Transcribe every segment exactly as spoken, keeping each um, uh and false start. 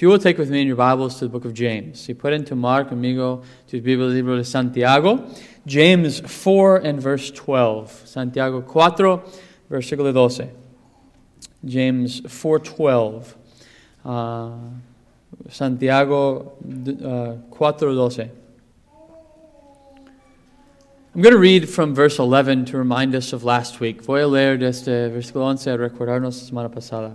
If you will take with me in your Bibles to the book of James. Si pueden tomar conmigo tu Biblia, libro de Santiago. James four and verse twelve. Santiago cuatro, versículo doce. James four twelve. Uh, Santiago uh, cuatro doce. I'm going to read from verse eleven to remind us of last week. Voy a leer desde versículo once a recordarnos la semana pasada.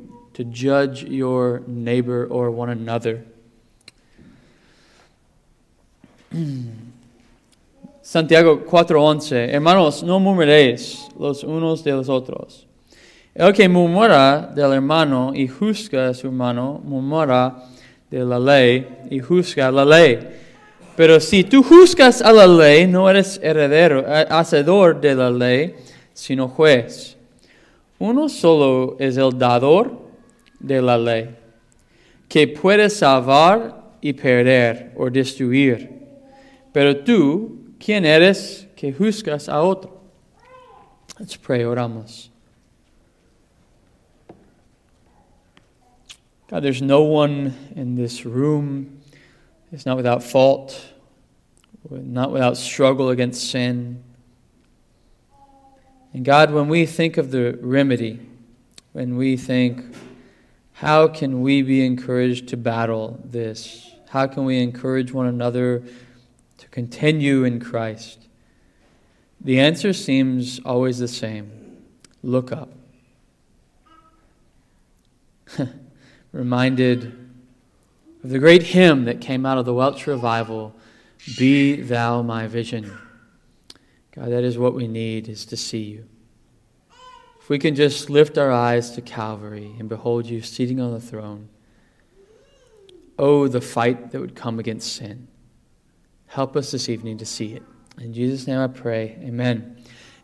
to judge your neighbor or one another? Santiago cuatro once. Hermanos, no murmuréis los unos de los otros. El que murmura del hermano y juzga a su hermano, murmura de la ley y juzga la ley. Pero si tú juzgas a la ley, no eres heredero, hacedor de la ley, sino juez. Uno solo es el dador de la ley, que puede salvar y perder o destruir. Pero tú, ¿quién eres que juzgas a otro? Let's pray, oramos. God, there's no one in this room is not without fault, not without struggle against sin. And God, when we think of the remedy, when we think, how can we be encouraged to battle this? How can we encourage one another to continue in Christ? The answer seems always the same. Look up. Reminded of the great hymn that came out of the Welsh revival, Be Thou My Vision. God, that is what we need, is to see you. If we can just lift our eyes to Calvary and behold you seating on the throne, oh, the fight that would come against sin. Help us this evening to see it. In Jesus' name I pray, amen.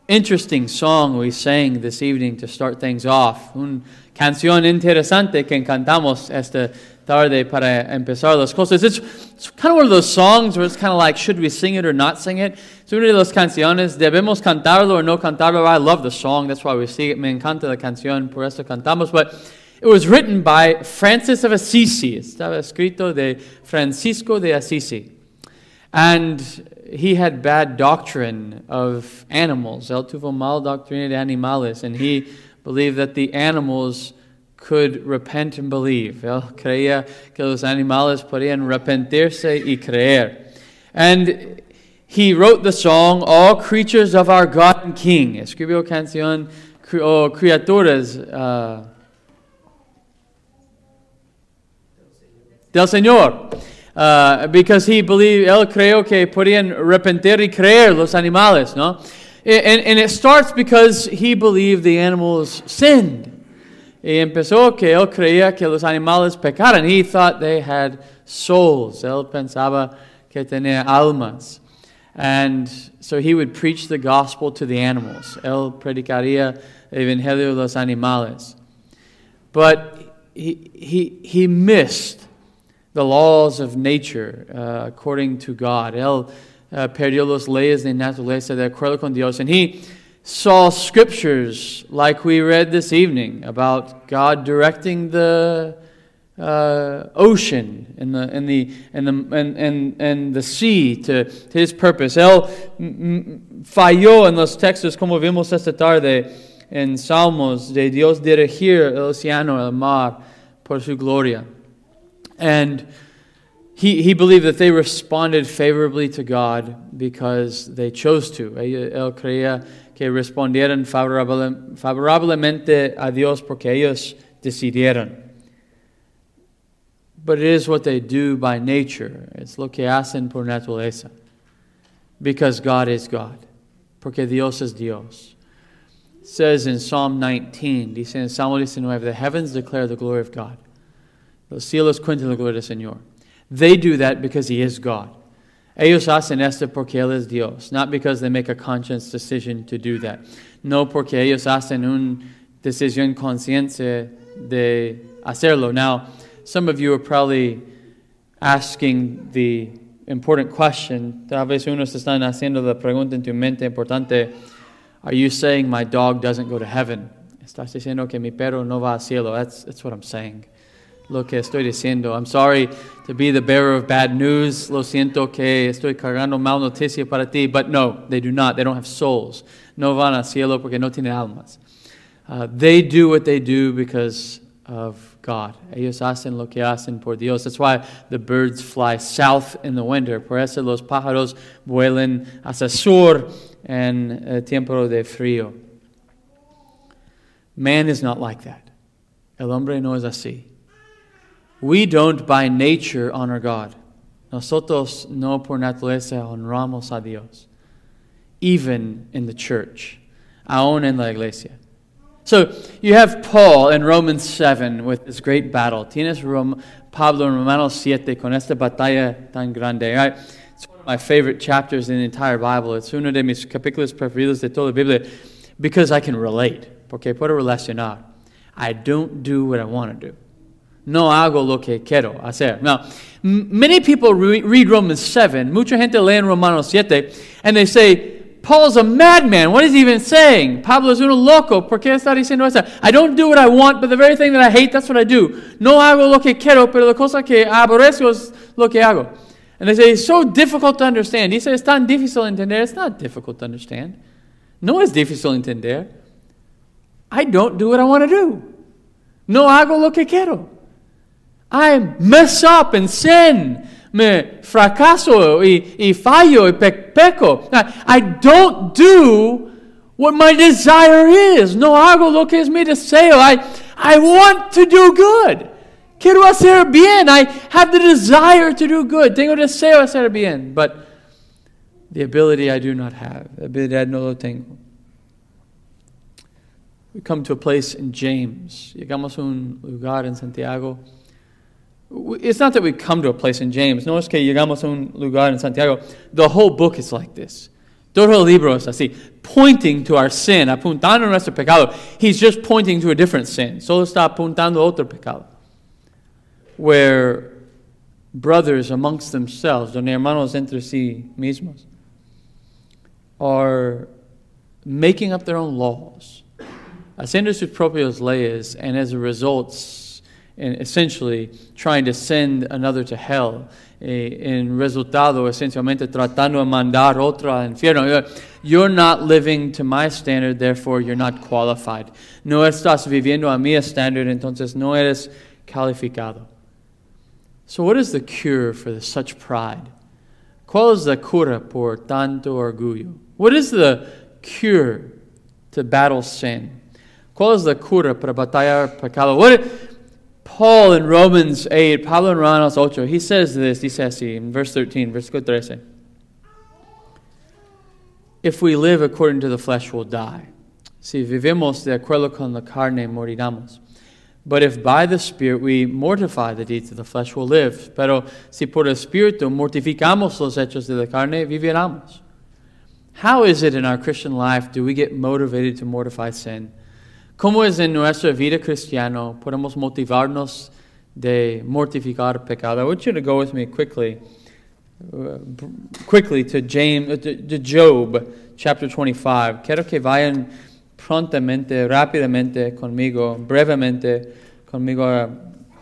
Interesting song we sang this evening to start things off. Un canción interesante que cantamos esta tarde para empezar las cosas. It's, it's kind of one of those songs where it's kind of like, should we sing it or not sing it? It's una de las canciones, debemos cantarlo or no cantarlo. I love the song, that's why we sing it. Me encanta la canción, por eso cantamos. But it was written by Francis of Assisi. Estaba escrito de Francisco de Assisi. And he had bad doctrine of animals. El tuvo mal doctrina de animales. And he believed that the animals could repent and believe. El creía que los animales podían arrepentirse y creer. And he wrote the song, All Creatures of Our God and King. Escribió canción, o criaturas uh, del Señor. Uh, because he believed, él creyó que podían arrepentir y creer los animales, no? And, and it starts because he believed the animals sinned. Y empezó que él creía que los animales pecaran. He thought they had souls. Él pensaba que tenía almas. And so he would preach the gospel to the animals. Él predicaría el evangelio de los animales. But he, he, he missed the laws of nature uh, according to God. Él uh, perdió las leyes de naturaleza de acuerdo con Dios. And he saw scriptures like we read this evening about God directing the uh, ocean and the and the and the and and, and the sea to, to his purpose. Él falló en los textos como vimos esta tarde en Salmos de Dios dirigir el océano, el mar por su gloria. And he he believed that they responded favorably to God because they chose to. Él creía que respondieron favorablemente a Dios porque ellos decidieron. But it is what they do by nature. It's lo que hacen por naturaleza. Because God is God. Porque Dios es Dios. It says in Psalm nineteen, dice en Salmo diecinueve, the heavens declare the glory of God. Los cielos cuentan la gloria del Señor. They do that because he is God. Ellos hacen esto porque él es Dios, not because they make a conscious decision to do that. No porque ellos hacen una decisión consciente de hacerlo. Now, some of you are probably asking the important question. Tal vez unos están haciendo la pregunta en tu mente importante. Are you saying my dog doesn't go to heaven? Estás diciendo que mi perro no va al cielo. That's, that's what I'm saying. Lo que estoy diciendo. I'm sorry to be the bearer of bad news. Lo siento que estoy cargando mal noticia para ti. But no, they do not. They don't have souls. No van al cielo porque no tienen almas. Uh, they do what they do because of God. Ellos hacen lo que hacen por Dios. That's why the birds fly south in the winter. Por eso los pájaros vuelan hacia sur en el tiempo de frío. Man is not like that. El hombre no es así. We don't by nature honor God. Nosotros no por naturaleza honramos a Dios. Even in the church. Aún en la iglesia. So, you have Paul in Romans seven with this great battle. Tienes Rom- Pablo en Romanos siete con esta batalla tan grande. Right? It's one of my favorite chapters in the entire Bible. It's uno de mis capítulos preferidos de toda la Biblia. Because I can relate. Porque puedo relacionar. I don't do what I want to do. No hago lo que quiero hacer. Now, m- many people re- read Romans seven. Mucha gente lee en Romanos siete. And they say, Paul's a madman. What is he even saying? Pablo es un loco. ¿Por qué está diciendo eso? I don't do what I want, but the very thing that I hate, that's what I do. No hago lo que quiero, pero la cosa que aborrezco es lo que hago. And they say, it's so difficult to understand. Dice, es tan difícil entender. It's not difficult to understand. No es difícil entender. I don't do what I want to do. No hago lo que quiero. I mess up and sin. Me fracaso y, y fallo y pe- peco. I don't do what my desire is. No hago lo que es mi deseo. I, I want to do good. Quiero hacer bien. I have the desire to do good. Tengo deseo hacer bien. But the ability I do not have. La habilidad no lo tengo. We come to a place in James. Llegamos a un lugar en Santiago. It's not that we come to a place in James. No es que llegamos a un lugar en Santiago. The whole book is like this. Todo el libro es así. Pointing to our sin. Apuntando a nuestro pecado. He's just pointing to a different sin. Solo está apuntando a otro pecado. Where brothers amongst themselves, donde hermanos entre sí mismos, are making up their own laws. Haciendo sus propias leyes, and as a result, and essentially trying to send another to hell. En resultado, esencialmente, tratando de mandar otro al infierno. You're not living to my standard, therefore you're not qualified. No estás viviendo a mi estándar, entonces no eres calificado. So what is the cure for the, such pride? ¿Cuál es la cura por tanto orgullo? What is the cure to battle sin? ¿Cuál es la cura para batallar pecado? What is, Paul in Romans eight, Pablo en Romanos eight, he says this, he says in verse thirteen, versículo trece. If we live according to the flesh, we'll die. Si vivimos de acuerdo con la carne, moriremos. But if by the Spirit we mortify the deeds of the flesh, we'll live. Pero si por el Espíritu mortificamos los hechos de la carne, viviremos. How is it in our Christian life do we get motivated to mortify sin? ¿Cómo es en nuestra vida cristiana podemos motivarnos de mortificar pecado? I want you to go with me quickly, uh, quickly to James, uh, to, to Job, chapter twenty-five. Quiero que vayan prontamente, rápidamente conmigo, brevemente conmigo a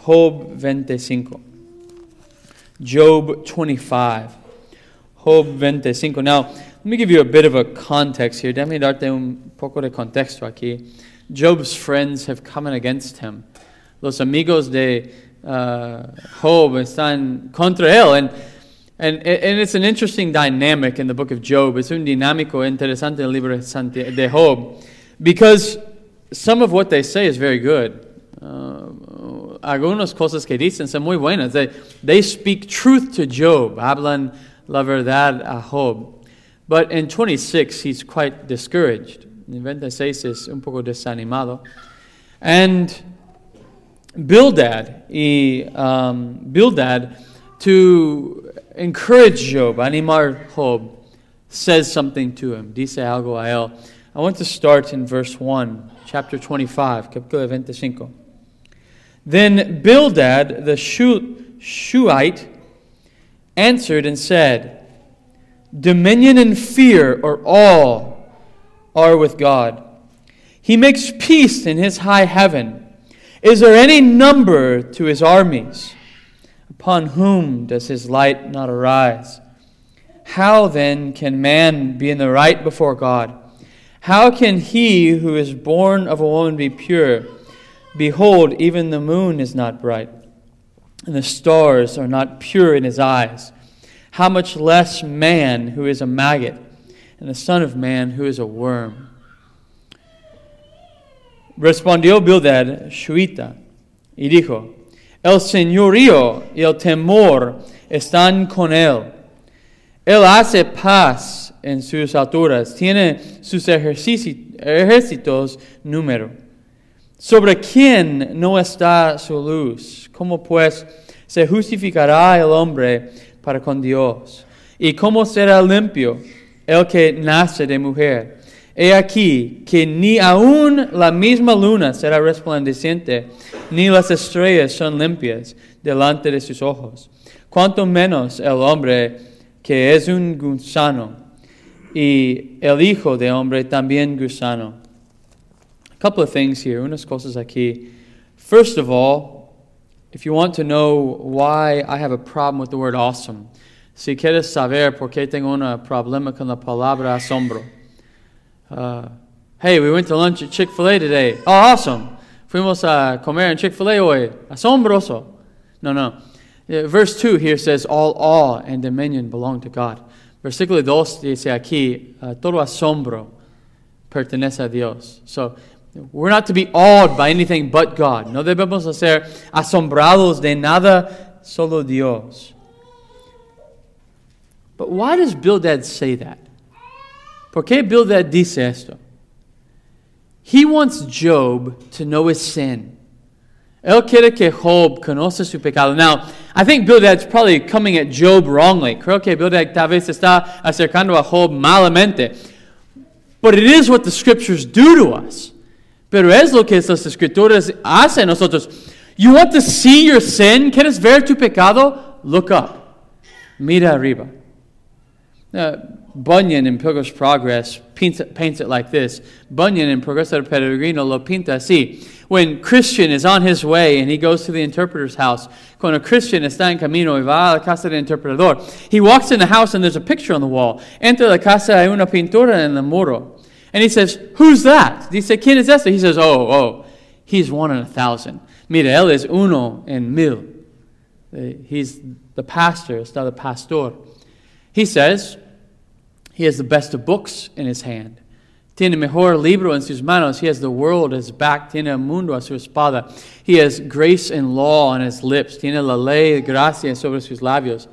Job twenty-five. Job twenty-five. Job twenty-five. Now, let me give you a bit of a context here. Déjame darte un poco de contexto aquí. Job's friends have come in against him. Los amigos de uh, Job están contra él. And, and, and it's an interesting dynamic in the book of Job. Es un dinámico interesante en el libro de Job. Because some of what they say is very good. Uh, algunas cosas que dicen son muy buenas. They, they speak truth to Job. Hablan la verdad a Job. But in twenty-six, he's quite discouraged. twenty-six es un poco desanimado. And Bildad, y, um, Bildad to encourage Job, animar Job, says something to him. Dice algo a él. I want to start in verse one, chapter twenty-five, capítulo veinticinco. Then Bildad the Shuhite answered and said, "Dominion and fear or awe are with God. He makes peace in his high heaven. Is there any number to his armies? Upon whom does his light not arise? How then can man be in the right before God? How can he who is born of a woman be pure? Behold, even the moon is not bright, and the stars are not pure in his eyes. How much less man who is a maggot, and the son of man who is a worm." Respondió Bildad Shuhita y dijo, "El señorío y el temor están con él. Él hace paz en sus alturas, tiene sus ejércitos número. ¿Sobre quién no está su luz? ¿Cómo pues se justificará el hombre para con Dios? ¿Y cómo será limpio el que nace de mujer? He aquí que ni aun la misma luna será resplandeciente, ni las estrellas son limpias delante de sus ojos. Cuanto menos el hombre que es un gusano, y el hijo de hombre también gusano." A couple of things here. Unas cosas aquí. First of all, if you want to know why I have a problem with the word awesome, si quieres saber por qué tengo un problema con la palabra asombro. Uh, hey, we went to lunch at Chick-fil-A today. Oh, awesome. Fuimos a comer en Chick-fil-A hoy. Asombroso. No, no. Verse two here says, all awe and dominion belong to God. Versículo dos dice aquí, uh, todo asombro pertenece a Dios. So, we're not to be awed by anything but God. No debemos ser asombrados de nada, solo Dios. But why does Bildad say that? ¿Por qué Bildad dice esto? He wants Job to know his sin. Él quiere que Job conoce su pecado. Now, I think Bildad's probably coming at Job wrongly. Creo que Bildad tal vez está acercando a Job malamente. But it is what the scriptures do to us. Pero es lo que las escrituras hacen a nosotros. You want to see your sin? ¿Quieres ver tu pecado? Look up. Mira arriba. Uh, Bunyan in Pilgrim's Progress paints it, paints it like this. Bunyan in Progreso Peregrino lo pinta así. When Christian is on his way and he goes to the interpreter's house, cuando Christian está en camino y va a la casa del interpretador, he walks in the house and there's a picture on the wall. Entre la casa hay una pintura en el muro. And he says, "Who's that?" Dice, "¿Quién es este?" He says, "Oh, oh, he's one in a thousand. Mira, él es uno en mil." He's the pastor, está el pastor. He says, he has the best of books in his hand. Tiene mejor libro en sus manos. He has the world at his back. Tiene el mundo a su espalda. He has grace and law on his lips. Tiene la ley de gracia sobre sus labios.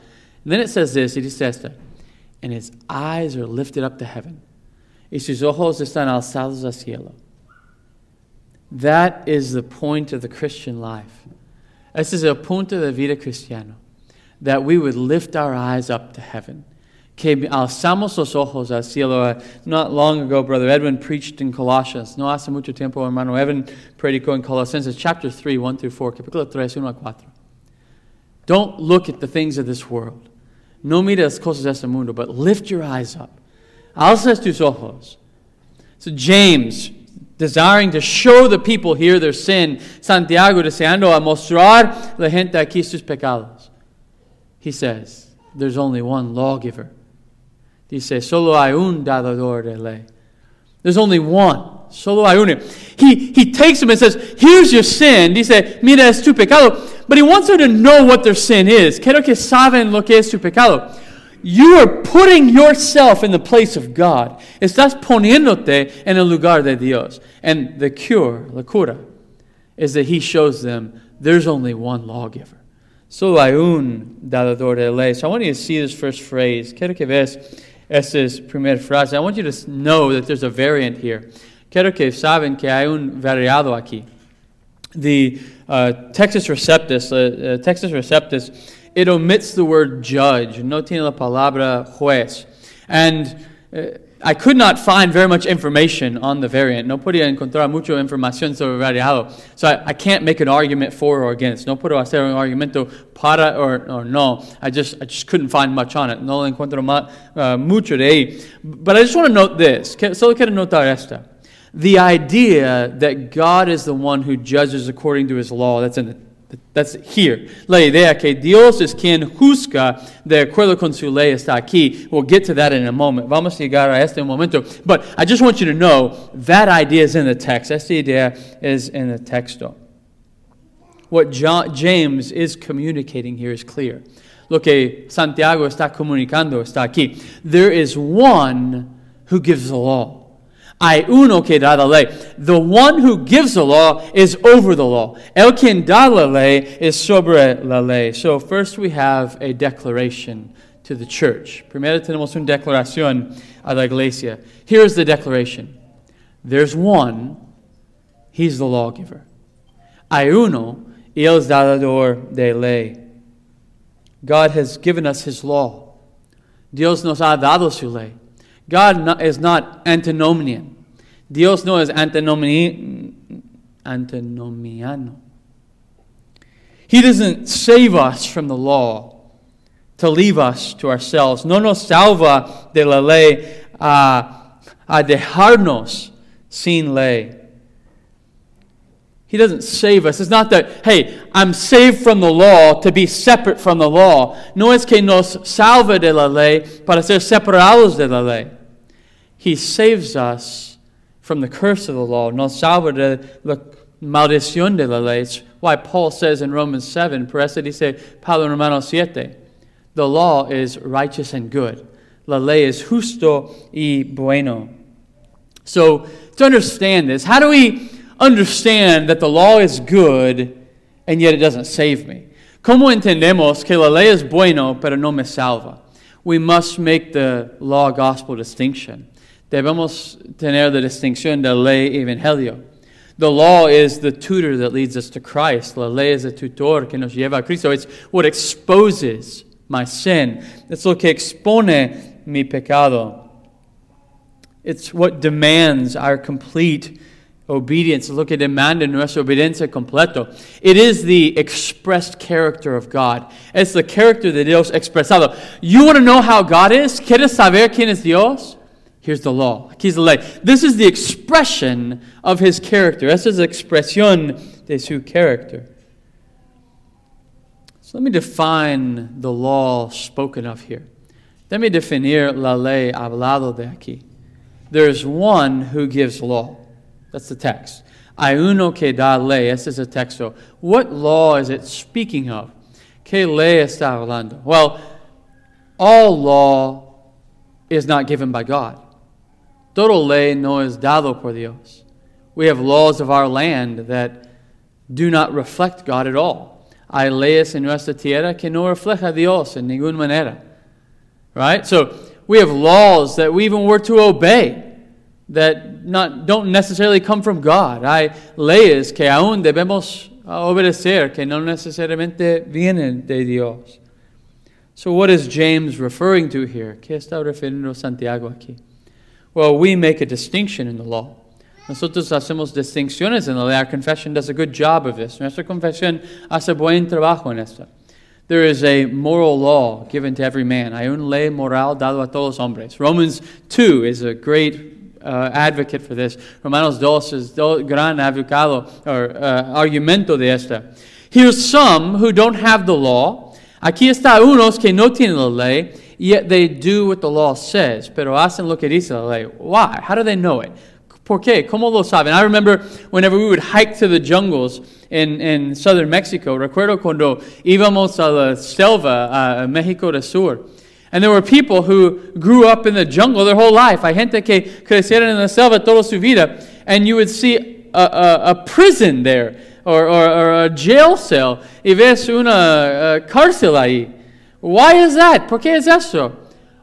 And then it says this, it dice esta, "And his eyes are lifted up to heaven. Y sus ojos están alzados al cielo." That is the point of the Christian life. Ese es el punto de vida cristiano. That we would lift our eyes up to heaven. Que alzamos los ojos al cielo. Not long ago, Brother Edwin preached in Colossians. No hace mucho tiempo, hermano Edwin predicó en Colosenses chapter three, one through four, capítulo tres, uno a cuatro. Don't look at the things of this world. No mira las cosas de este mundo, but lift your eyes up. Alzas tus ojos. So James, desiring to show the people here their sin. Santiago, deseando a mostrar la gente aquí sus pecados. He says, there's only one lawgiver. Dice, solo hay un dador de ley. There's only one. Solo hay uno. He, he takes him and says, here's your sin. Dice, mira, es tu pecado. But he wants her to know what their sin is. Quiero que saben lo que es tu pecado. You are putting yourself in the place of God. Estás poniéndote en el lugar de Dios. And the cure, la cura, is that he shows them there's only one lawgiver. Solo hay un dador de ley. So I want you to see this first phrase. Quiero que ves esta primera frase. I want you to know that there's a variant here. Quiero que saben que hay un variado aquí. The uh, Textus Receptus, uh, uh, Textus Receptus it omits the word judge. No tiene la palabra juez. And uh, I could not find very much information on the variant. No podía encontrar mucho información sobre variado. So I, I can't make an argument for or against. No puedo hacer un argumento para or, or no. I just I just couldn't find much on it. No le encuentro ma, uh, mucho de ahí. But I just want to note this. Solo quiero notar esta. The idea that God is the one who judges according to his law, that's in the, that's here. La idea que Dios es quien juzga de acuerdo con su ley está aquí. We'll get to that in a moment. Vamos a llegar a este momento. But I just want you to know that idea is in the text. Esta idea is in the texto. What John, James is communicating here is clear. Lo que Santiago está comunicando está aquí. There is one who gives the law. Hay uno que da la ley. The one who gives the law is over the law. El quien da la ley is sobre la ley. So first we have a declaration to the church. Primero tenemos una declaración a la iglesia. Here is the declaration. There's one, he's the lawgiver. Hay uno, y él es dador de ley. God has given us his law. Dios nos ha dado su ley. God is not antinomian. Dios no es antinomi- antinomiano. He doesn't save us from the law to leave us to ourselves. No nos salva de la ley a, a dejarnos sin ley. He doesn't save us. It's not that, hey, I'm saved from the law to be separate from the law. No es que nos salve de la ley para ser separados de la ley. He saves us from the curse of the law. Nos salva de la maldición de la ley. It's why Paul says in Romans seven, por eso dice Pablo en Romanos siete, the law is righteous and good. La ley es justo y bueno. So, to understand this, how do we understand that the law is good and yet it doesn't save me? ¿Cómo entendemos que la ley es bueno pero no me salva? We must make the law-gospel distinction. Debemos tener la distinción de ley y evangelio. The law is the tutor that leads us to Christ. La ley es el tutor que nos lleva a Cristo. It's what exposes my sin. It's lo que expone mi pecado. It's what demands our complete obedience, lo que demanda nuestra obediencia completo. It is the expressed character of God. It's the character de Dios expresado. You want to know how God is? ¿Quieres saber quién es Dios? Here's the law. Here's the ley. This is the expression of his character. Esa es la expresión de su character. So let me define the law spoken of here. Let me definir la ley hablado de aquí. There's one who gives law. That's the text. Hay uno que da ley. This is a texto. What law is it speaking of? ¿Qué ley está hablando? Well, all law is not given by God. Toda ley no es dado por Dios. We have laws of our land that do not reflect God at all. Hay leyes en nuestra tierra que no refleja Dios en ninguna manera. Right? So, we have laws that we even were to obey that not don't necessarily come from God. Hay leyes que aún debemos obedecer, que no necesariamente vienen de Dios. So what is James referring to here? ¿Qué está refiriendo Santiago aquí? Well, we make a distinction in the law. Nosotros hacemos distinciones en la ley. Our confession does a good job of this. Nuestra confesión hace buen trabajo en esto. There is a moral law given to every man. Hay una ley moral dado a todos los hombres. Romans two is a great Uh, advocate for this. Romanos dos is do, gran avocado, or uh, argumento de esta. Here's some who don't have the law. Aquí está unos que no tienen la ley, yet they do what the law says, pero hacen lo que dice la ley. Why? How do they know it? ¿Por qué? ¿Cómo lo saben? I remember whenever we would hike to the jungles in, in southern Mexico, recuerdo cuando íbamos a la selva, a México del Sur. And there were people who grew up in the jungle their whole life. Hay gente que crecieron en la selva toda su vida. And you would see a, a, a prison there, or, or, or a jail cell. Y ves una uh, cárcel ahí. Why is that? ¿Por qué es eso?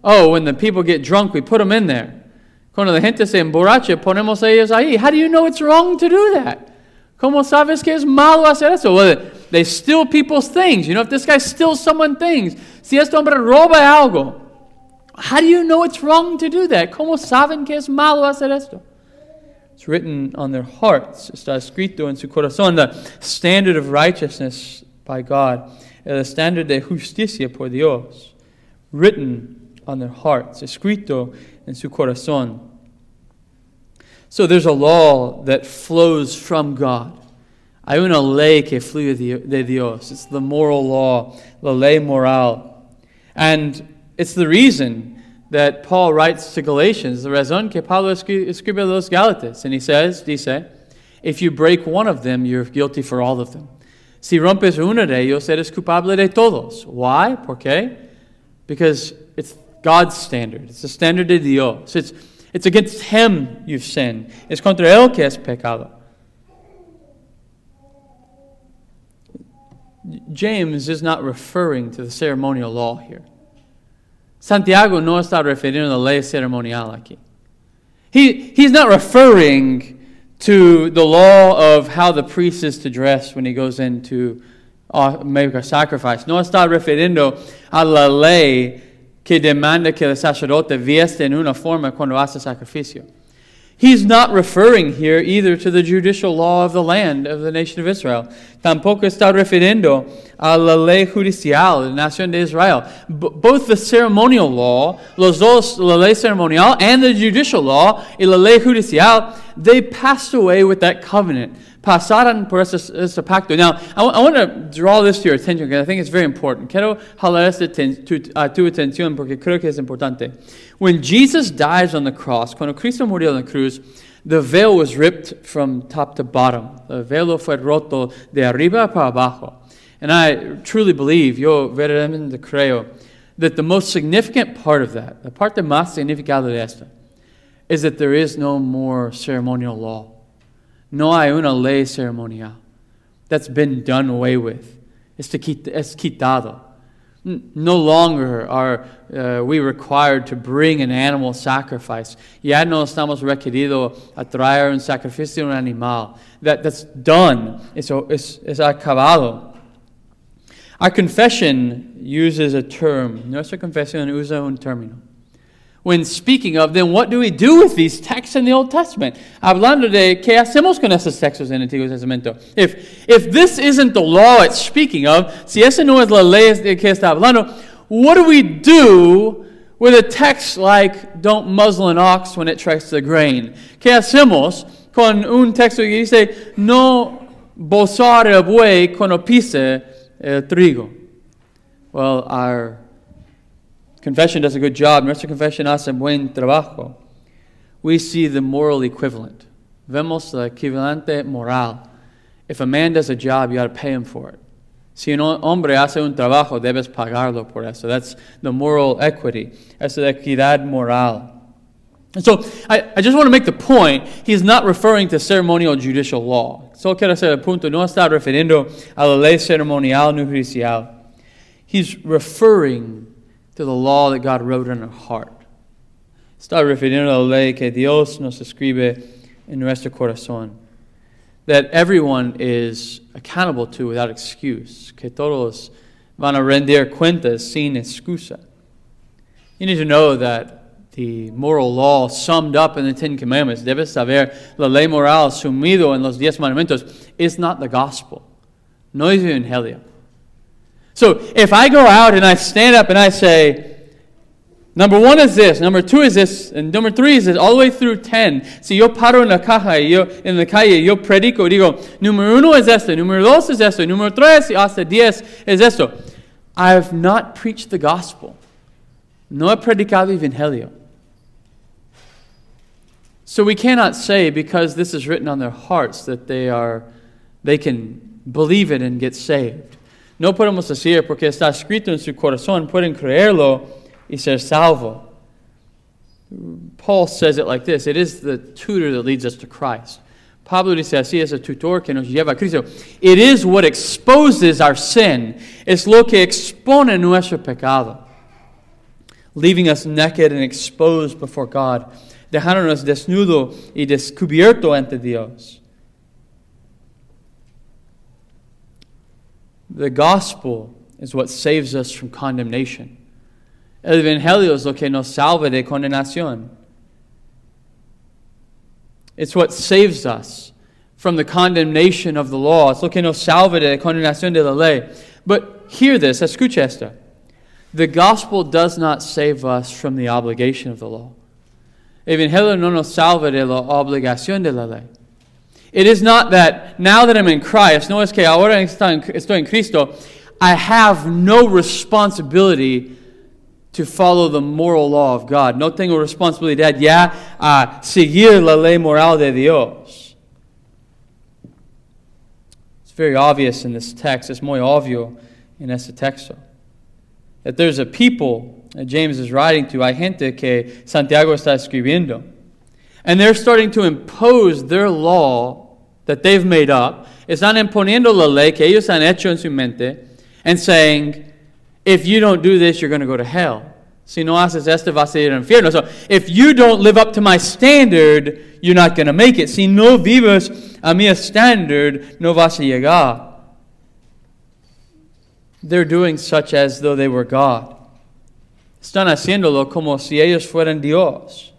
Oh, when the people get drunk, we put them in there. Cuando la gente se emborracha, ponemos a ellos ahí. How do you know it's wrong to do that? ¿Cómo sabes que es malo hacer eso? Well, They steal people's things. You know, if this guy steals someone's things, si este hombre roba algo, how do you know it's wrong to do that? ¿Cómo saben que es malo hacer esto? It's written on their hearts. Está escrito en su corazón. The standard of righteousness by God. El standard de justicia por Dios. Written on their hearts. Escrito en su corazón. So there's a law that flows from God. Hay una ley que fluye de Dios. It's the moral law, la ley moral. And it's the reason that Paul writes to Galatians, the razón que Pablo escribe a los Gálatas. And he says, dice, if you break one of them, you're guilty for all of them. Si rompes uno de ellos, eres culpable de todos. Why? ¿Por qué? Because it's God's standard. It's the standard de Dios. It's It's against him you've sinned. Es contra él que es pecado. James is not referring to the ceremonial law here. Santiago no está refiriendo a la ley ceremonial aquí. He, he's not referring to the law of how the priest is to dress when he goes in to uh, make a sacrifice. No está refiriendo a la ley que demanda que el sacerdote vieste en una forma cuando hace sacrificio. He's not referring here either to the judicial law of the land of the nation of Israel. Tampoco está refiriendo a la ley judicial de la nación de Israel. B- both the ceremonial law, los dos, la ley ceremonial, and the judicial law, y la ley judicial, they passed away with that covenant. Pasaron por ese, ese pacto. Now, I, w- I want to draw this to your attention because I think it's very important. Quiero jalar esta ten- tu, uh, tu atención porque creo que es importante. When Jesus dies on the cross, cuando Cristo murió en la cruz, the veil was ripped from top to bottom. El velo fue roto de arriba para abajo. And I truly believe, yo verdaderamente creo, that the most significant part of that, la parte más significada de esto, is that there is no more ceremonial law. No hay una ley ceremonial. That's been done away with. Es quitado. No longer are uh, we required to bring an animal sacrifice. Ya no estamos requeridos a traer un sacrificio de un animal. That, that's done. Eso es, es acabado. Our confession uses a term. Nuestra confesión usa un término. When speaking of, then what do we do with these texts in the Old Testament? Hablando de qué hacemos con esos textos en el Antiguo Testamento. If, if this isn't the law it's speaking of, si esa no es la ley de que está hablando, what do we do with a text like, don't muzzle an ox when it tracks the grain? ¿Qué hacemos con un texto que dice, no bozar el buey cuando pise el trigo? Well, our confession does a good job. Nuestra confesión hace buen trabajo. We see the moral equivalent. Vemos la equivalente moral. If a man does a job, you got to pay him for it. Si un hombre hace un trabajo, debes pagarlo por eso. That's the moral equity. That's the equidad moral. And so, I, I just want to make the point, he's not referring to ceremonial judicial law. Solo quiero hacer el punto, no está refiriendo a la ley ceremonial ni judicial. He's referring to the law that God wrote in our heart. Está refiriendo a la ley que Dios nos escribe en nuestro corazón. That everyone is accountable to without excuse. Que todos van a rendir cuentas sin excusa. You need to know that the moral law summed up in the Ten Commandments, debes saber, la ley moral sumido en los diez mandamientos, is not the gospel. No es el evangelio. So if I go out and I stand up and I say, number one is this, number two is this, and number three is this, all the way through ten. Si yo paro en la caja, yo en la calle, yo predico, digo, número uno es esto, número dos es esto, número tres hasta diez es esto. I have not preached the gospel. No he predicado evangelio. So we cannot say because this is written on their hearts that they are, they can believe it and get saved. No podemos decir porque está escrito en su corazón, pueden creerlo y ser salvo. Paul says it like this, it is the tutor that leads us to Christ. Pablo dice así, es el tutor que nos lleva a Cristo. It is what exposes our sin. Es lo que expone nuestro pecado. Leaving us naked and exposed before God. Dejándonos desnudo y descubierto ante Dios. The gospel is what saves us from condemnation. El Evangelio es lo que nos salva de condenación. It's what saves us from the condemnation of the law. Es lo que nos salva de condenación de la ley. But hear this, escucha esta. The gospel does not save us from the obligation of the law. Evangelio no nos salva de la obligación de la ley. It is not that now that I'm in Christ, no es que ahora estoy en Cristo, I have no responsibility to follow the moral law of God. No tengo responsabilidad ya a seguir la ley moral de Dios. It's very obvious in this text, es muy obvio en este texto, that there's a people that James is writing to, hay gente que Santiago está escribiendo, and they're starting to impose their law that they've made up. Están imponiendo la ley que ellos han hecho en su mente and saying, if you don't do this, you're going to go to hell. Si no haces esto, vas a ir al infierno. So, if you don't live up to my standard, you're not going to make it. Si no vives a mi standard, no vas a llegar. They're doing such as though they were God. Están haciéndolo como si ellos fueran Dios.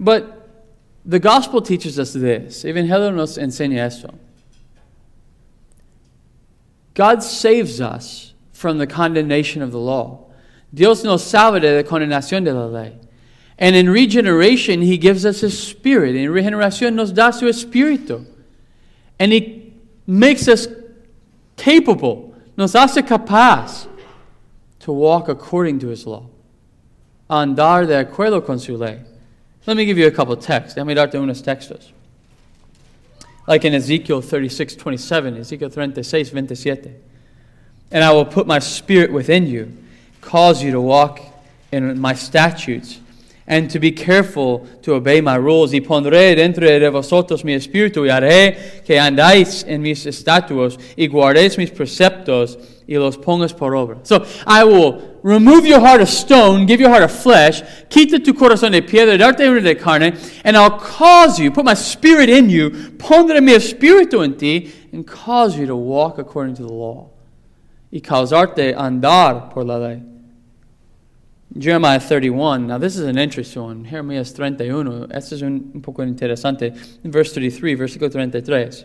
But the gospel teaches us this. Evangelio nos enseña esto. God saves us from the condemnation of the law. Dios nos salva de la condenación de la ley. And in regeneration, He gives us His Spirit. In regeneración nos da su Espíritu. And He makes us capable, nos hace capaz to walk according to His law. Andar de acuerdo con su ley. Let me give you a couple of texts. Déjame darte unos textos. Like in Ezekiel thirty-six twenty-seven, Ezekiel thirty-six twenty-seven. And I will put my spirit within you, cause you to walk in my statutes, and to be careful to obey my rules. Y pondré dentro de vosotros mi espíritu, y haré que andáis en mis estatutos, y guardéis mis preceptos, y los pongas por obra. So, I will remove your heart of stone, give your heart of flesh, quita tu corazón de piedra, darte uno de carne, and I'll cause you, put my spirit in you, pondré mi espíritu en ti, and cause you to walk according to the law. Y causarte andar por la ley. Jeremiah thirty-one. Now, this is an interesting one. Jeremías thirty-one. Este es un poco interesante. In verse thirty-three, versículo thirty-three.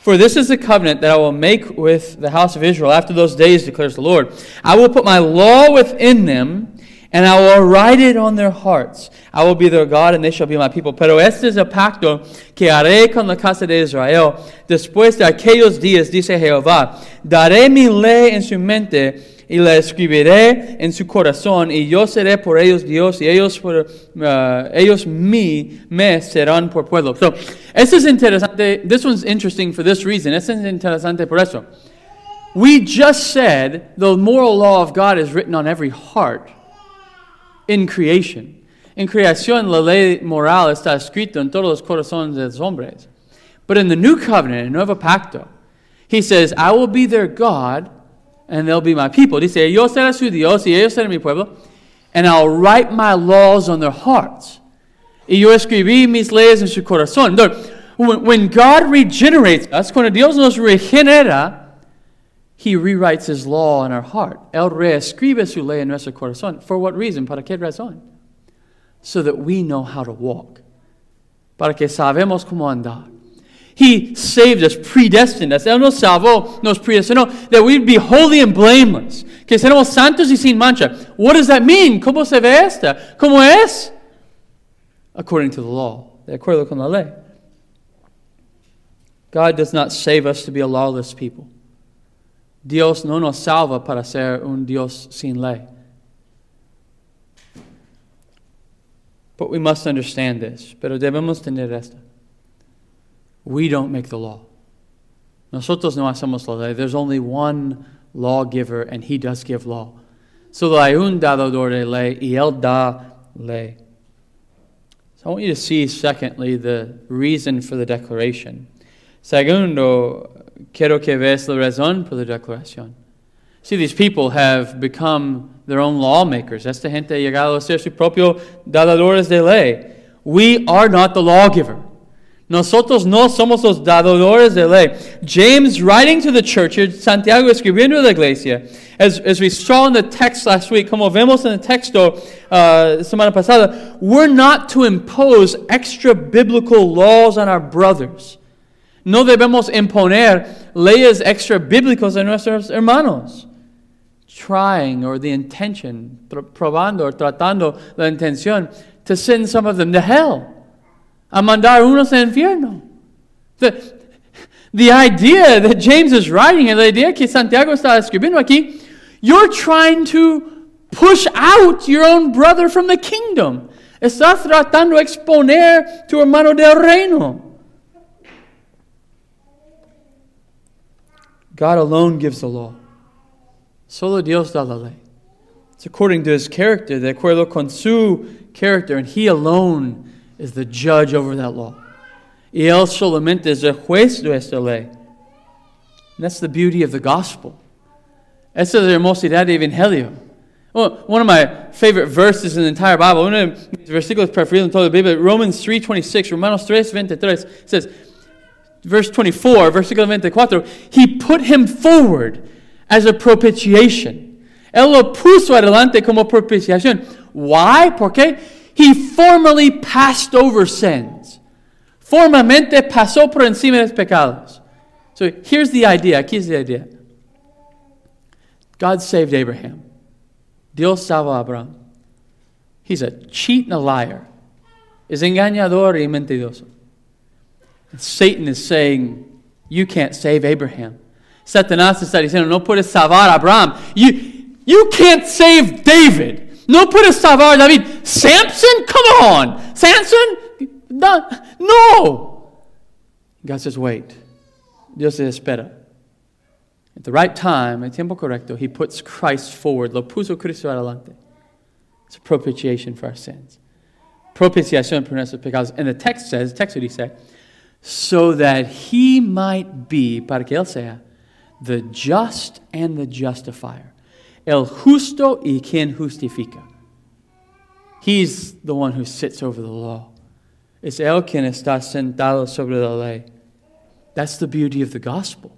For this is the covenant that I will make with the house of Israel after those days, declares the Lord. I will put my law within them, and I will write it on their hearts. I will be their God, and they shall be my people. Pero este es el pacto que haré con la casa de Israel. Después de aquellos días, dice Jehová, daré mi ley en su mente, y la escribiré en su corazón, y yo seré por ellos Dios, y ellos por uh, ellos mí me serán por pueblo. So, esto es interesante. This one's interesting for this reason. Esto es interesante por eso. We just said the moral law of God is written on every heart in creation. En creación, la ley moral está escrita en todos los corazones de los hombres. But in the new covenant, in el nuevo pacto, He says, I will be their God, and they'll be my people. Dice, yo seré su Dios, y ellos serán mi pueblo. And I'll write my laws on their hearts. Y yo escribí mis leyes en su corazón. When, when God regenerates us, cuando Dios nos regenera, He rewrites His law in our heart. Él reescribe su ley en nuestro corazón. For what reason? ¿Para qué razón? So that we know how to walk. Para que sabemos cómo andar. He saved us, predestined us. Él nos salvó, nos predestinó, that we'd be holy and blameless. Que seremos santos y sin mancha. What does that mean? ¿Cómo se ve esta? ¿Cómo es? According to the law. De acuerdo con la ley. God does not save us to be a lawless people. Dios no nos salva para ser un Dios sin ley. But we must understand this. Pero debemos tener esto. We don't make the law. Nosotros no hacemos la ley. There's only one lawgiver, and He does give law. Solo hay un dador de ley, y él da ley. So I want you to see, secondly, the reason for the declaration. Segundo, quiero que veas la razón por la declaración. See, these people have become their own lawmakers. Esta gente ha llegado a ser su propio dadores de ley. We are not the lawgiver. Nosotros no somos los dadores de ley. James, writing to the churches, Santiago escribiendo a la iglesia. As, as we saw in the text last week, como vemos en el texto uh, semana pasada, we're not to impose extra biblical laws on our brothers. No debemos imponer leyes extra bíblicas a nuestros hermanos. Trying, or the intention, probando, or tratando la intención, to send some of them to hell. A mandar unos al infierno. The, the idea that James is writing, the idea que Santiago está escribiendo aquí, you're trying to push out your own brother from the kingdom. Estás tratando de exponer tu hermano del reino. God alone gives the law. Solo Dios da la ley. It's according to his character, de acuerdo con su character, and he alone is the judge over that law. Y él solamente es el juez de esta ley. And that's the beauty of the gospel. Esa es la hermosidad del evangelio. Well, one of my favorite verses in the entire Bible, uno de mis versículos preferidos en toda la Biblia, Romans three twenty-six, Romanos tres veintitrés, says, verse twenty-four, versículo veinticuatro, he put him forward as a propitiation. Él lo puso adelante como propitiación. Why? ¿Por qué? He formerly passed over sins. Formalmente pasó por encima de los pecados. So here's the idea. Here's the idea. God saved Abraham. Dios salvó a Abraham. He's a cheat and a liar. Es engañador y mentiroso. And Satan is saying, you can't save Abraham. Satanás está diciendo, no puedes salvar a Abraham. You, you can't save David. No puedes salvar a David. Samson, come on. Samson, no. God says, wait. Dios se espera. At the right time, el tiempo correcto, he puts Christ forward. Lo puso Cristo adelante. It's a propitiation for our sins. Propitiación por nuestros pecados. And the text says, the text would he say, so that he might be, para que él sea, the just and the justifier. El justo y quien justifica. He's the one who sits over the law. Es él quien está sentado sobre la ley. That's the beauty of the gospel.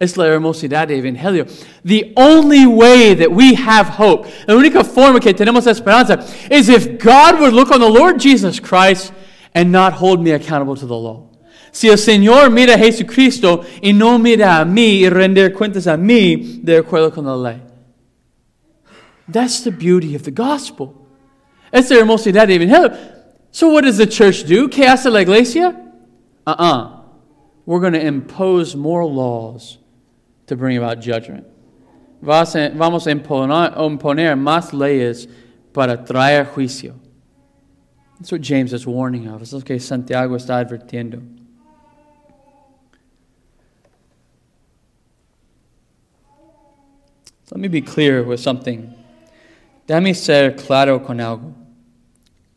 Es la hermosidad del evangelio. The only way that we have hope, la única forma que tenemos esperanza, is if God would look on the Lord Jesus Christ and not hold me accountable to the law. Si el Señor mira a Jesucristo y no mira a mí y render cuentas a mí de acuerdo con la ley. That's the beauty of the gospel. Es la hermosidad del evangelio. So what does the church do? ¿Qué hace la iglesia? Uh-uh. We're going to impose more laws to bring about judgment. Vamos a imponer más leyes para traer juicio. That's what James is warning of. It's lo que Santiago está advirtiendo. So let me be clear with something. Déjame ser claro con algo.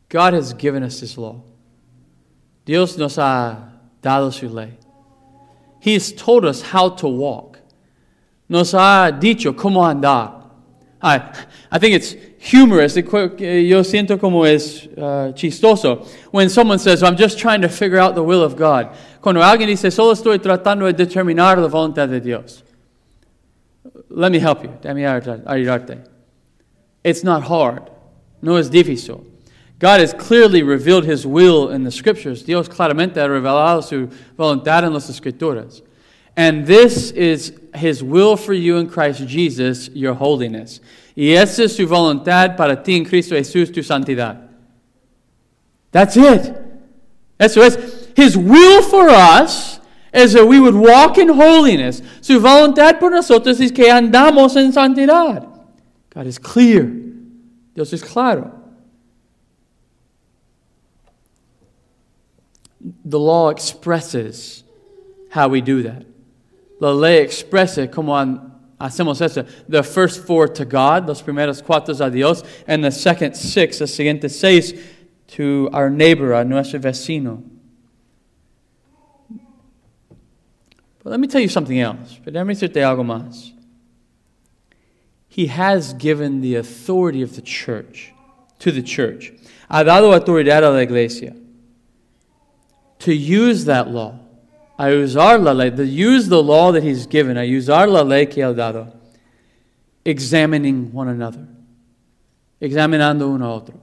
God has given us His law. Dios nos ha dado su ley. He has told us how to walk. Nos ha dicho cómo andar. I, I think it's humorous. Yo siento como es uh, chistoso. When someone says, I'm just trying to figure out the will of God. Cuando alguien dice, solo estoy tratando de determinar la voluntad de Dios. Let me help you. Déjame ayudarte. It's not hard. No es difícil. God has clearly revealed His will in the Scriptures. Dios claramente ha revelado su voluntad en las Escrituras. And this is His will for you in Christ Jesus, your holiness. Y esa es su voluntad para ti en Cristo Jesús, tu santidad. That's it. Eso es. His will for us is that we would walk in holiness. Su voluntad por nosotros es que andamos en santidad. God is clear. Dios es claro. The law expresses how we do that. La ley expresa cómo hacemos eso. The first four to God, los primeros cuatro a Dios, and the second six, the siguientes seis, to our neighbor, a nuestro vecino. But let me tell you something else. Pero déjame decirte algo más. He has given the authority of the church to the church. Ha dado autoridad a la iglesia. to use that law. I usar la ley, to use the law that he's given. I usar la ley que ha dado. Examining one another. Examinando uno a otro.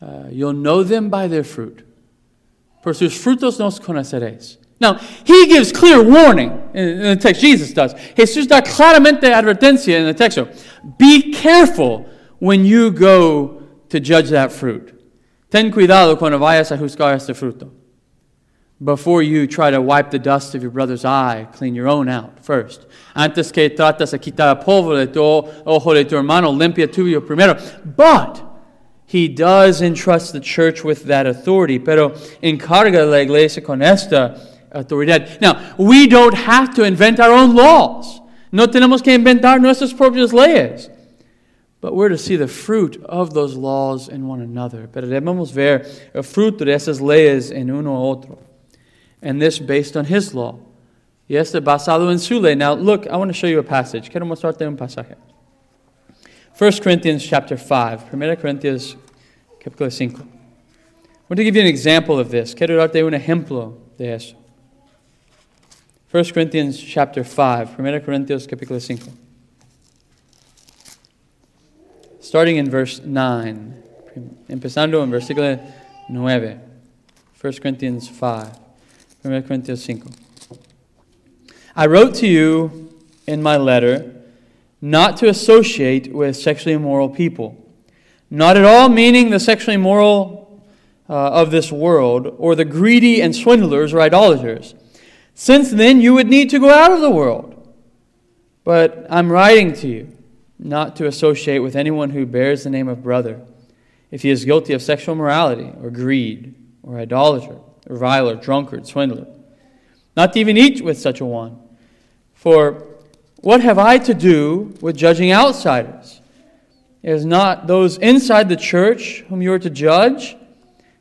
Uh, you'll know them by their fruit. Por sus frutos nos conoceréis. Now, he gives clear warning in the text. Jesus does. Jesús da claramente advertencia in the text. Be careful when you go to judge that fruit. Ten cuidado cuando vayas a juzgar este fruto. Before you try to wipe the dust of your brother's eye, clean your own out first. Antes que tratas de quitar el polvo de tu ojo de tu hermano, limpia tuyo primero. But he does entrust the church with that authority. Pero encarga la iglesia con esta autoridad. Now, we don't have to invent our own laws. No tenemos que inventar nuestras propias leyes. But we're to see the fruit of those laws in one another. Pero debemos ver el fruto de esas leyes en uno otro. And this based on his law. Y este basado en su ley. Now, look, I want to show you a passage. Quiero mostrarte un pasaje. First Corinthians chapter five. Primera Corintios capítulo cinco. I want to give you an example of this. Quiero darte un ejemplo de eso. First Corinthians chapter five. Primera Corintios capítulo cinco. Starting in verse nine. Empezando en versículo nueve. First Corinthians five. Primera Corintios cinco. I wrote to you in my letter not to associate with sexually immoral people. Not at all meaning the sexually immoral uh, of this world, or the greedy and swindlers or idolaters. Since then you would need to go out of the world. But I'm writing to you not to associate with anyone who bears the name of brother, if he is guilty of sexual immorality, or greed, or idolater, or reviler, drunkard, swindler. Not to even eat with such a one. For what have I to do with judging outsiders? It is not those inside the church whom you are to judge.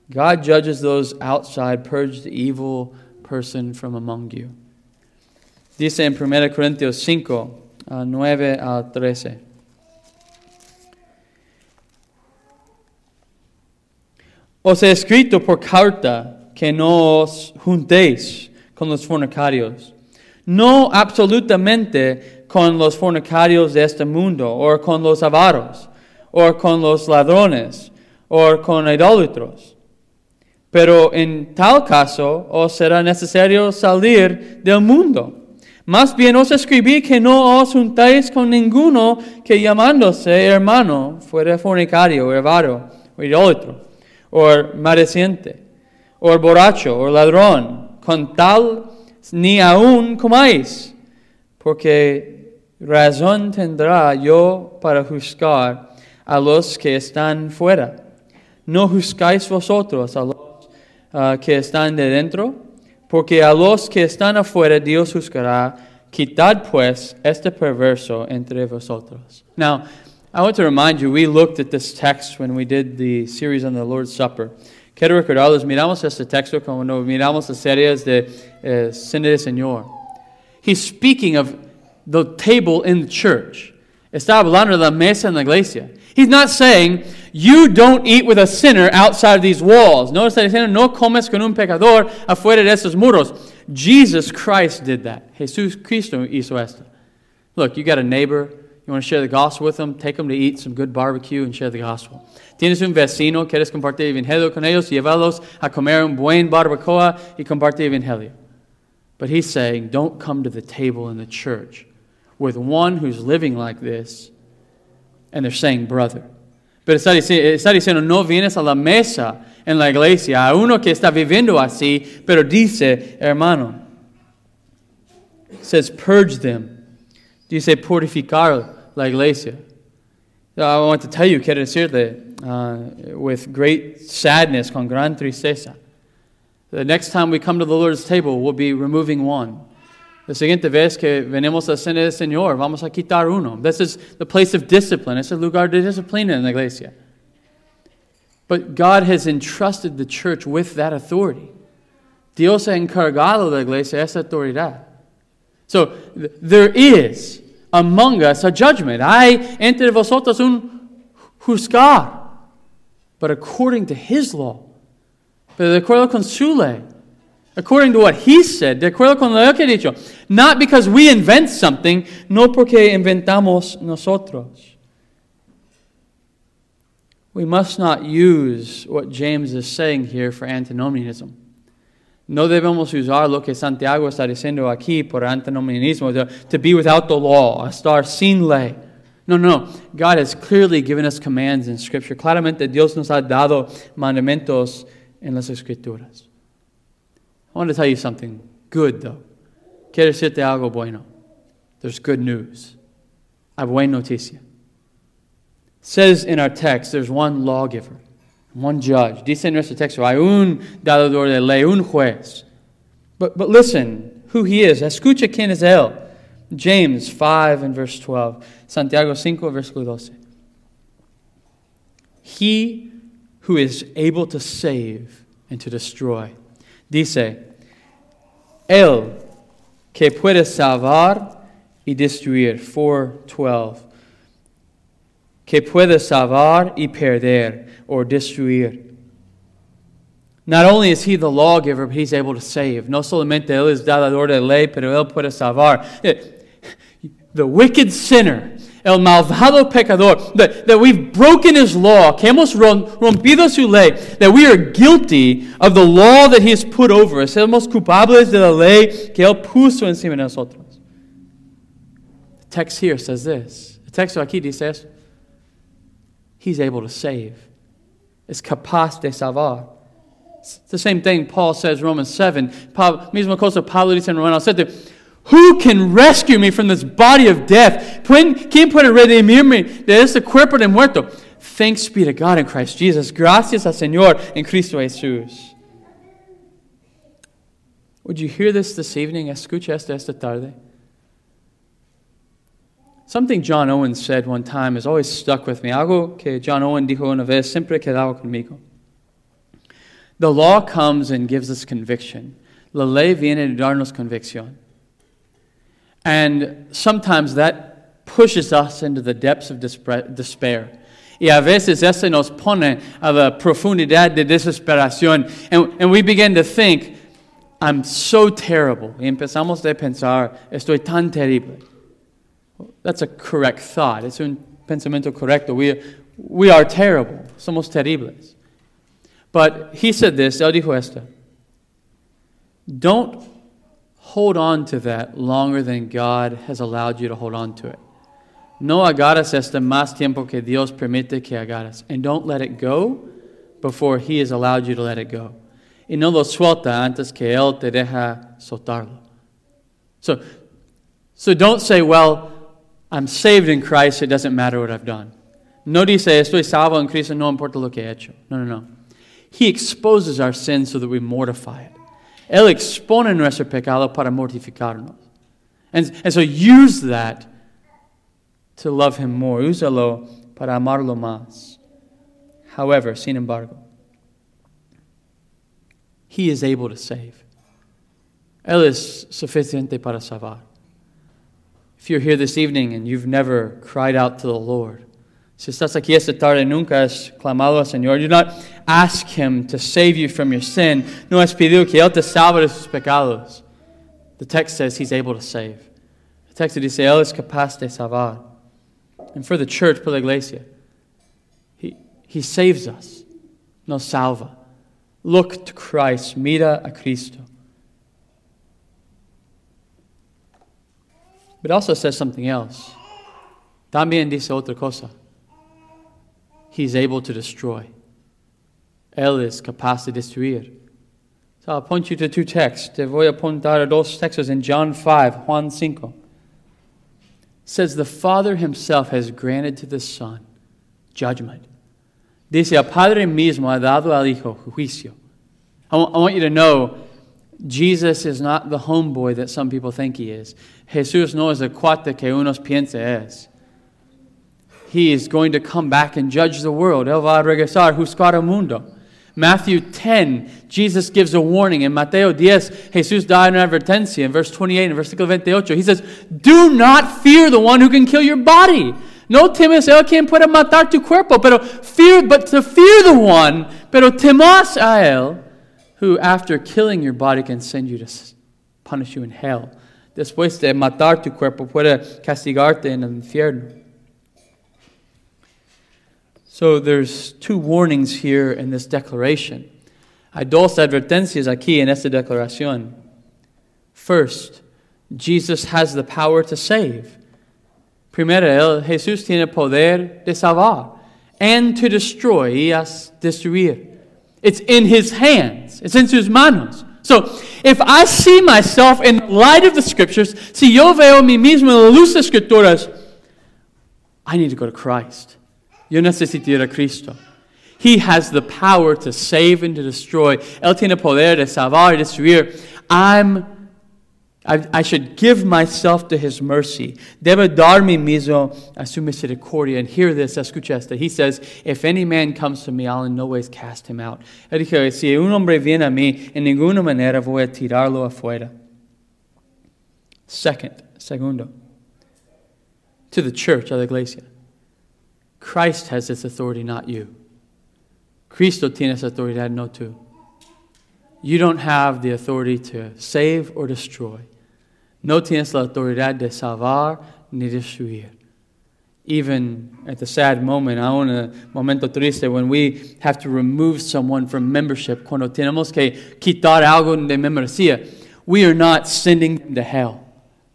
God judges those outside. Purge the evil person from among you. Dice en Primera Corintios cinco, nueve a trece. Os he escrito por carta que no os juntéis con los fornicarios, no absolutamente con los fornicarios de este mundo, o con los avaros, o con los ladrones, o con idólatros. Pero en tal caso os será necesario salir del mundo. Más bien os escribí que no os juntáis con ninguno que llamándose hermano fuera fornicario, o avaro, o idólatro, or maldiciente, or borracho, or ladrón, con tal ni aún comáis, porque razón tendrá yo para juzgar a los que están fuera. No juzgáis vosotros a los uh, que están de dentro, porque a los que están afuera Dios juzgará. Quitad pues este perverso entre vosotros. Now, I want to remind you, we looked at this text when we did the series on the Lord's Supper. Quiero recordarles, miramos este texto cuando miramos las series de eh, Cena del Señor. He's speaking of the table in the church. Está hablando de la mesa en la iglesia. He's not saying, you don't eat with a sinner outside of these walls. No está diciendo, no comes con un pecador afuera de estos muros. Jesus Christ did that. Jesús Cristo hizo esto. Look, you got a neighbor. You want to share the gospel with them? Take them to eat some good barbecue and share the gospel. Tienes un vecino, quieres compartir el evangelio con ellos, llévalos a comer un buen barbacoa y compartir el evangelio. But he's saying, don't come to the table in the church with one who's living like this, and they're saying brother. Pero está diciendo, no vienes a la mesa en la iglesia, a uno que está viviendo así, pero dice, hermano. It says, purge them. Dice purificar la iglesia. I want to tell you, quiero decirte, uh, with great sadness, con gran tristeza. The next time we come to the Lord's table, we'll be removing one. La siguiente vez que venimos a la cena del Señor, vamos a quitar uno. This is the place of discipline. It's a lugar de disciplina en la iglesia. But God has entrusted the church with that authority. Dios ha encargado la iglesia esa autoridad. So, there is among us a judgment. Hay entre vosotros un juzgar. But according to his law. Pero de acuerdo con su ley. according to what he said, de acuerdo con lo que he dicho, not because we invent something, no porque inventamos nosotros. We must not use what James is saying here for antinomianism. No debemos usar lo que Santiago está diciendo aquí por antinomianismo, to, to be without the law, estar sin ley. No, no. God has clearly given us commands in Scripture. Claramente Dios nos ha dado mandamientos en las Escrituras. I want to tell you something good, though. Quiero decirte algo bueno. There's good news. Hay buena noticia. It says in our text, there's one lawgiver, one judge. Dice en nuestro texto, hay un dador de ley, un juez. But, but listen, who he is. Escucha quién es él. James five and verse twelve. Santiago cinco, versículo doce. He who is able to save and to destroy. Dice, él que puede salvar y destruir. four twelve. Que puede salvar y perder, or destruir. Not only is he the lawgiver, but he's able to save. No solamente él es dador de ley, pero él puede salvar. The wicked sinner, el malvado pecador, that, that we've broken his law, que hemos rompido su ley, that we are guilty of the law that he has put over us. Somos culpables de la ley que él puso encima de nosotros. The text here says this. The text aquí dice esto. He's able to save. Es capaz de salvar. It's the same thing Paul says in Romans seven. Misma cosa Pablo dice en Romanos siete. Who can rescue me from this body of death? ¿Quién puede redimirme de este cuerpo de muerto? Thanks be to God in Christ Jesus. Gracias al Señor en Cristo Jesús. Would you hear this this evening? Escucha esto esta tarde. Something John Owen said one time has always stuck with me. Algo que John Owen dijo una vez siempre quedado conmigo. The law comes and gives us conviction. La ley viene a darnos convicción. And sometimes that pushes us into the depths of despair. Y a veces eso nos pone a la profundidad de desesperación. And, and we begin to think, I'm so terrible. Y empezamos a pensar, estoy tan terrible. That's a correct thought. It's un pensamiento correcto. We, we are terrible. Somos terribles. But he said this, él dijo esto. Don't hold on to that longer than God has allowed you to hold on to it. No agarras esto más tiempo que Dios permite que agarras. And don't let it go before he has allowed you to let it go. Y no lo suelta antes que él te deja soltarlo. So, so don't say, well, I'm saved in Christ, it doesn't matter what I've done. No dice, estoy salvo en Cristo, no importa lo que he hecho. No, no, no. He exposes our sin so that we mortify it. Él expone nuestro pecado para mortificarnos. And, and so use that to love him more. Úsalo para amarlo más. However, sin embargo, he is able to save. Él es suficiente para salvar. If you're here this evening and you've never cried out to the Lord, si estás aquí esta tarde nunca has clamado al Señor, do not ask him to save you from your sin. No has pedido que él te salve de sus pecados. The text says he's able to save. The text dice él es capaz de salvar. And for the church, por la iglesia, he he saves us, nos salva. Look to Christ, mira a Cristo. But it also says something else. También dice otra cosa. He's able to destroy. Él es capaz de destruir. So I'll point you to two texts. Te voy a apuntar a dos textos in John five, Juan cinco. It says, the Father himself has granted to the Son judgment. Dice, el Padre mismo ha dado al Hijo juicio. I want, I want you to know, Jesus is not the homeboy that some people think he is. Jesús no es el cuate que unos piensa es. He is going to come back and judge the world. Él va a regresar, juzgar el mundo. Matthew ten, Jesus gives a warning. In Mateo diez, Jesús da una advertencia. In verse twenty-eight and versículo veintiocho, he says, do not fear the one who can kill your body. No temes el quien puede matar tu cuerpo. Pero fear, but to fear the one, pero temas a él who after killing your body can send you to punish you in hell. Después de matar tu cuerpo puede castigarte en el infierno. So there's two warnings here in this declaration. Hay dos advertencias aquí en esta declaración. First, Jesus has the power to save. Primero, Jesús tiene poder de salvar and to destroy y destruir. It's in his hands. It's in sus manos. So, if I see myself in the light of the Scriptures, si yo veo mi mismo en la luz de las Escrituras, I need to go to Christ. Yo necesito ir a Cristo. He has the power to save and to destroy. Él tiene poder de salvar y destruir. I'm, I, I should give myself to his mercy. Debo dar mi mismo a su misericordia. And hear this, escucha esto. He says, if any man comes to me, I'll in no ways cast him out. Él dijo, si un hombre viene a mí, en ninguna manera voy a tirarlo afuera. Second, segundo, to the church, a la iglesia. Christ has this authority, not you. Cristo tiene esa autoridad, no tú. You don't have the authority to save or destroy. No tienes la autoridad de salvar ni destruir. Even at the sad moment, aun en el momento triste, when we have to remove someone from membership, cuando tenemos que quitar algo de membresía, we are not sending them to hell.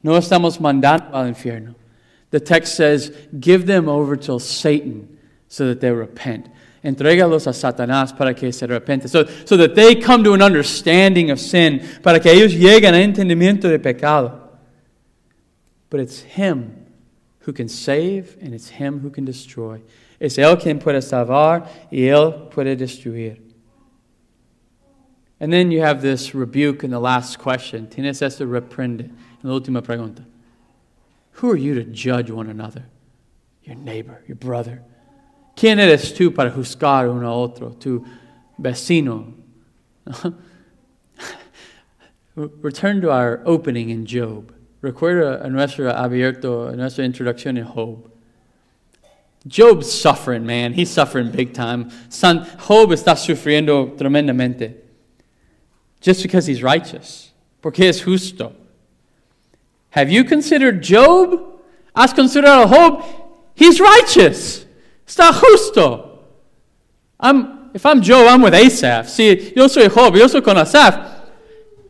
No estamos mandando al infierno. The text says, give them over till Satan so that they repent. Entrégalos a Satanás para que se arrepienten. So, so that they come to an understanding of sin. Para que ellos lleguen a entendimiento de pecado. But it's Him who can save and it's Him who can destroy. Es Él quien puede salvar y Él puede destruir. And then you have this rebuke in the last question. Tienes esto reprende en la última pregunta. Who are you to judge one another? Your neighbor, your brother. ¿Quién eres tú para juzgar uno a otro? Tu vecino. Return to our opening in Job. Recuerda a nuestro abierto, a nuestra introducción en Job. Job's suffering, man. He's suffering big time. San, Job está sufriendo tremendamente. Just because he's righteous. Porque es justo. Have you considered Job? ¿Has considerado Job? He's righteous. Está justo. I'm, if I'm Job, I'm with Asaph. Si yo soy Job, yo soy con Asaph.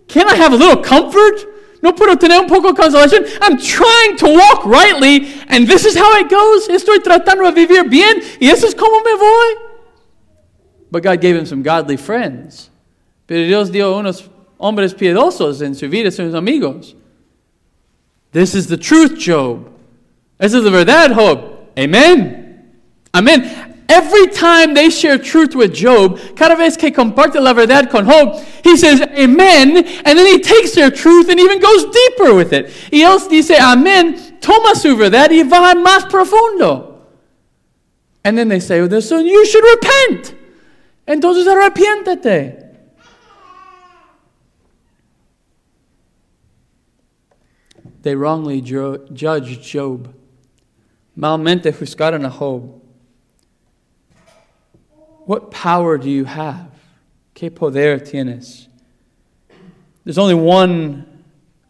Can I have a little comfort? No puedo tener un poco de consolación. I'm trying to walk rightly, and this is how it goes. Estoy tratando de vivir bien, y eso es como me voy. But God gave him some godly friends. Pero Dios dio unos hombres piedosos en su vida, sus amigos. This is the truth, Job. This is the verdad, Job. Amen. Amen. Every time they share truth with Job, cada vez que comparte la verdad con Job, he says, amen, and then he takes their truth and even goes deeper with it. Y él dice, amen, toma su verdad y va más profundo. And then they say, well, so you should repent. Entonces arrepiéntete. They wrongly ju- judged Job. Malmente juzgaron a Job. What power do you have? ¿Qué poder tienes? There's only one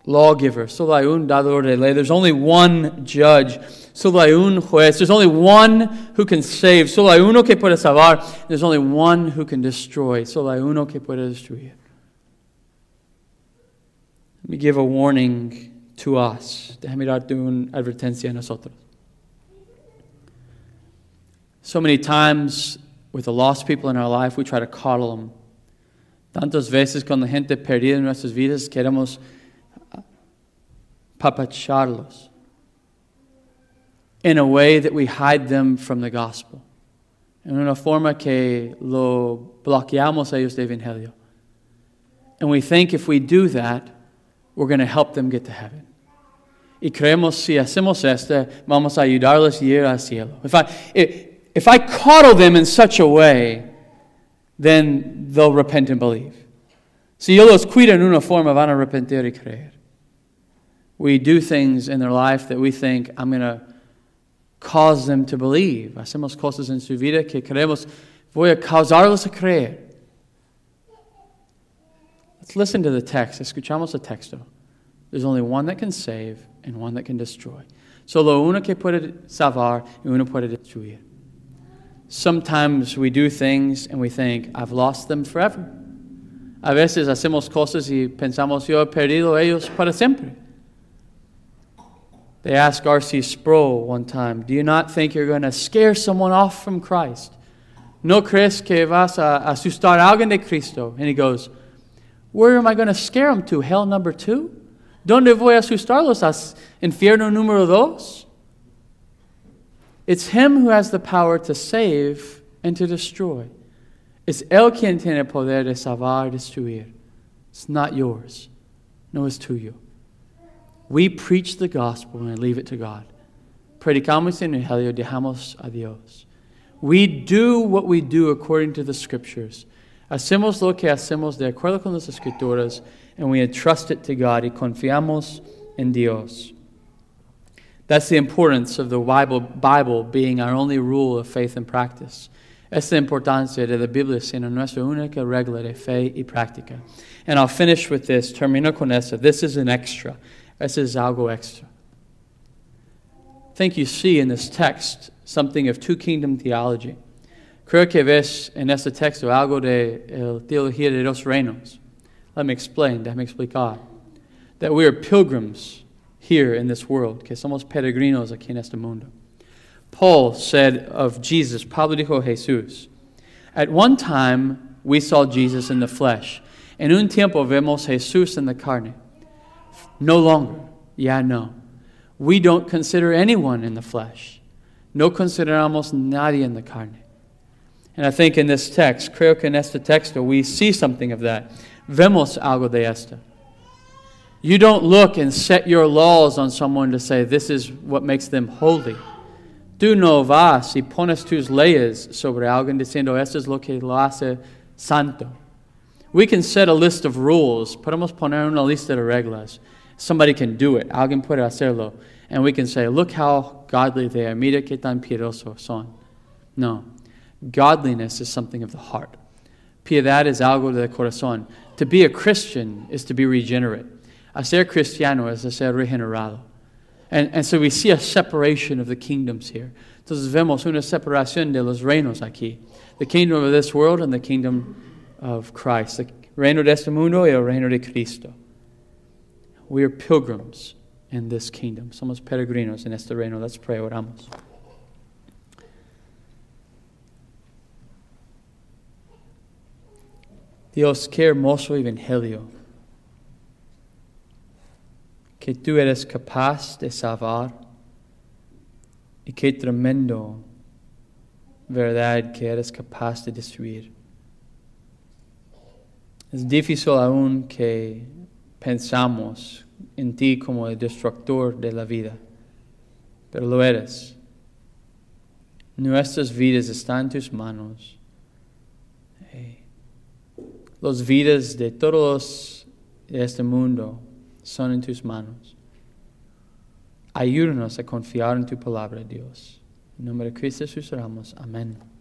lawgiver. Solo hay un dador de ley. There's only one judge. Solo hay un juez. There's only one who can save. Solo hay uno que puede salvar. There's only one who can destroy. Solo hay uno que puede destruir. Let me give a warning to us. Déjame darte una advertencia a nosotros. So many times, with the lost people in our life, we try to coddle them. Tantas veces con la gente perdida en nuestras vidas, queremos papacharlos in a way that we hide them from the gospel. En una forma que lo bloqueamos a ellos de evangelio. And we think if we do that, we're going to help them get to heaven. Y creemos si hacemos esto, vamos a ayudarles a ir al cielo. If I... It, If I coddle them in such a way, then they'll repent and believe. Si yo los cuido en una forma, van a arrepentir y creer. We do things in their life that we think, I'm going to cause them to believe. Hacemos cosas en su vida que creemos, voy a causarlos a creer. Let's listen to the text. Escuchamos el texto. There's only one that can save and one that can destroy. Solo uno que puede salvar y uno puede destruir. Sometimes we do things and we think, I've lost them forever. A veces hacemos cosas y pensamos, yo he perdido ellos para siempre. They asked R C Sproul one time, do you not think you're going to scare someone off from Christ? ¿No crees que vas a asustar a alguien de Cristo? And he goes, where am I going to scare them to? Hell number two? ¿Dónde voy a asustarlos? ¿A infierno número dos? It's Him who has the power to save and to destroy. Es Él quien tiene el poder de salvar y destruir. It's not yours. No es tuyo. We preach the gospel and leave it to God. Predicamos el evangelio, dejamos a Dios. We do what we do according to the Scriptures. Hacemos lo que hacemos de acuerdo con las Escrituras, and we entrust it to God. Y confiamos en Dios. That's the importance of the Bible, Bible being our only rule of faith and practice. Es la importancia de la Biblia siendo nuestra única regla de fe y práctica. And I'll finish with this. Termino con esto. This is an extra. This is algo extra. I think you see in this text something of two-kingdom theology. Creo que ves en este texto algo de la teología de dos reinos. Let me explain. Déjame explicar. That we are pilgrims here in this world. Que somos peregrinos aquí en este mundo. Paul said of Jesus, Pablo dijo Jesús, at one time we saw Jesus in the flesh. En un tiempo vemos Jesús en la carne. No longer. Yeah, no. We don't consider anyone in the flesh. No consideramos nadie en la carne. And I think in this text, creo que en este texto, we see something of that. Vemos algo de esto. You don't look and set your laws on someone to say, this is what makes them holy. Tú no vas y pones tus leyes sobre alguien diciendo, esto es lo que lo hace santo. We can set a list of rules. Podemos poner una lista de reglas. Somebody can do it. Alguien puede hacerlo. And we can say, look how godly they are. Mira que tan piadosos son. No. Godliness is something of the heart. Piedad es algo del corazón. To be a Christian is to be regenerate. Hacer cristiano es hacer regenerado. And, and so we see a separation of the kingdoms here. Entonces vemos una separación de los reinos aquí. The kingdom of this world and the kingdom of Christ. The reino de este mundo y el reino de Cristo. We are pilgrims in this kingdom. Somos peregrinos en este reino. Let's pray, oramos. Dios, qué hermoso evangelio. Que tú eres capaz de salvar. Y qué tremendo verdad que eres capaz de destruir. Es difícil aún que pensamos en ti como el destructor de la vida. Pero lo eres. Nuestras vidas están en tus manos. Los vidas de todos de este mundo son en tus manos. Ayúdanos a confiar en tu palabra, Dios. En nombre de Cristo Jesús oramos. Amén.